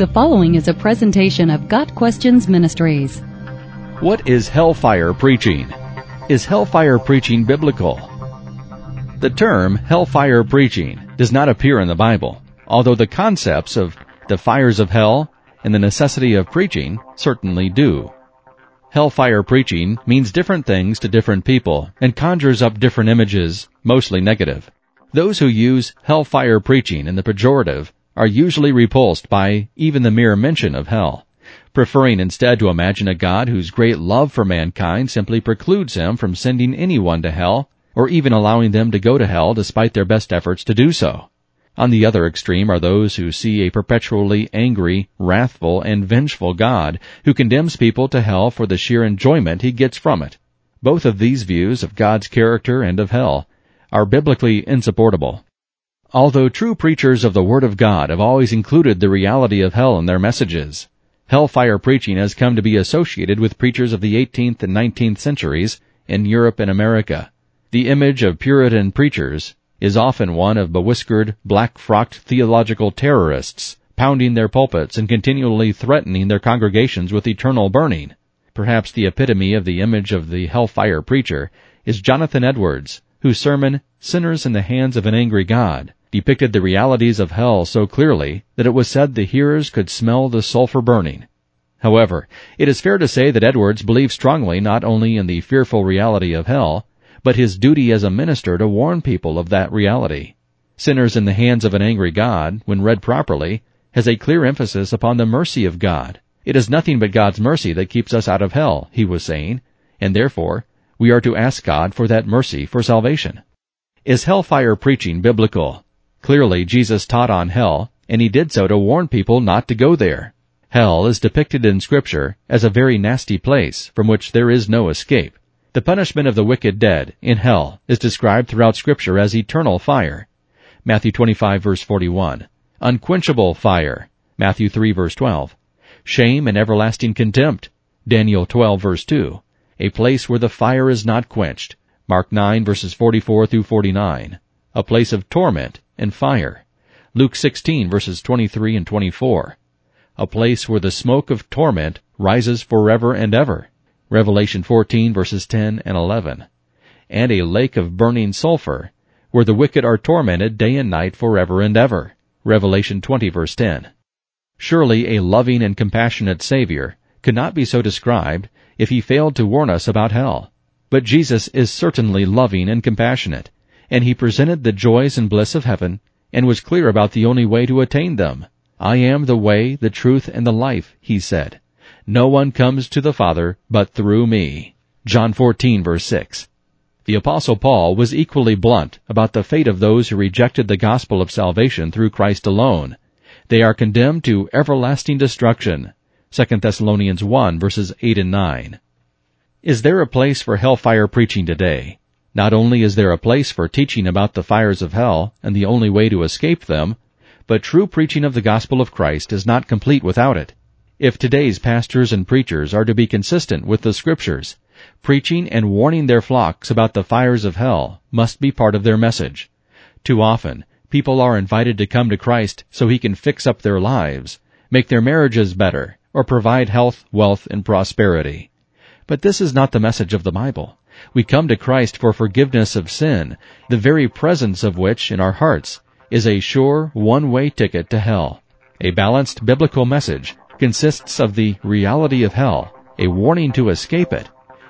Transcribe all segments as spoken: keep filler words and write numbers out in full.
The following is a presentation of GotQuestions Ministries. What is hellfire preaching? Is hellfire preaching biblical? The term hellfire preaching does not appear in the Bible, although the concepts of the fires of hell and the necessity of preaching certainly do. Hellfire preaching means different things to different people and conjures up different images, mostly negative. Those who use hellfire preaching in the pejorative are usually repulsed by even the mere mention of hell, preferring instead to imagine a God whose great love for mankind simply precludes him from sending anyone to hell, or even allowing them to go to hell despite their best efforts to do so. On the other extreme are those who see a perpetually angry, wrathful, and vengeful God who condemns people to hell for the sheer enjoyment he gets from it. Both of these views of God's character and of hell are biblically insupportable. Although true preachers of the Word of God have always included the reality of hell in their messages, hellfire preaching has come to be associated with preachers of the eighteenth and nineteenth centuries in Europe and America. The image of Puritan preachers is often one of bewhiskered, black-frocked theological terrorists pounding their pulpits and continually threatening their congregations with eternal burning. Perhaps the epitome of the image of the hellfire preacher is Jonathan Edwards, whose sermon, Sinners in the Hands of an Angry God, depicted the realities of hell so clearly that it was said the hearers could smell the sulfur burning. However, it is fair to say that Edwards believed strongly not only in the fearful reality of hell, but his duty as a minister to warn people of that reality. Sinners in the Hands of an Angry God, when read properly, has a clear emphasis upon the mercy of God. It is nothing but God's mercy that keeps us out of hell, he was saying, and therefore, we are to ask God for that mercy for salvation. Is hellfire preaching biblical? Clearly, Jesus taught on hell, and he did so to warn people not to go there. Hell is depicted in Scripture as a very nasty place from which there is no escape. The punishment of the wicked dead in hell is described throughout Scripture as eternal fire. Matthew twenty-five, verse forty-one. Unquenchable fire. Matthew three, verse twelve. Shame and everlasting contempt. Daniel twelve, verse two. A place where the fire is not quenched. Mark nine, verses forty-four through forty-nine. A place of torment and fire. Luke sixteen, verses twenty-three and twenty-four. A place where the smoke of torment rises forever and ever. Revelation fourteen, verses ten and eleven. And a lake of burning sulfur, where the wicked are tormented day and night forever and ever. Revelation twenty, verse ten. Surely a loving and compassionate Savior could not be so described if he failed to warn us about hell. But Jesus is certainly loving and compassionate, and he presented the joys and bliss of heaven, and was clear about the only way to attain them. I am the way, the truth, and the life, he said. No one comes to the Father but through me. John fourteen, verse six. The Apostle Paul was equally blunt about the fate of those who rejected the gospel of salvation through Christ alone. They are condemned to everlasting destruction. Second Thessalonians one, verses eight and nine. Is there a place for hellfire preaching today? Not only is there a place for teaching about the fires of hell and the only way to escape them, but true preaching of the gospel of Christ is not complete without it. If today's pastors and preachers are to be consistent with the Scriptures, preaching and warning their flocks about the fires of hell must be part of their message. Too often, people are invited to come to Christ so he can fix up their lives, make their marriages better, or provide health, wealth, and prosperity. But this is not the message of the Bible. We come to Christ for forgiveness of sin, the very presence of which in our hearts is a sure one-way ticket to hell. A balanced biblical message consists of the reality of hell, a warning to escape it,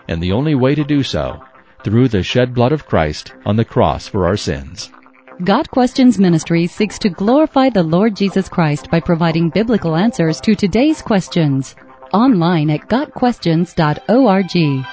and the only way to do so, through the shed blood of Christ on the cross for our sins. GotQuestions Ministry seeks to glorify the Lord Jesus Christ by providing biblical answers to today's questions. Online at got questions dot org.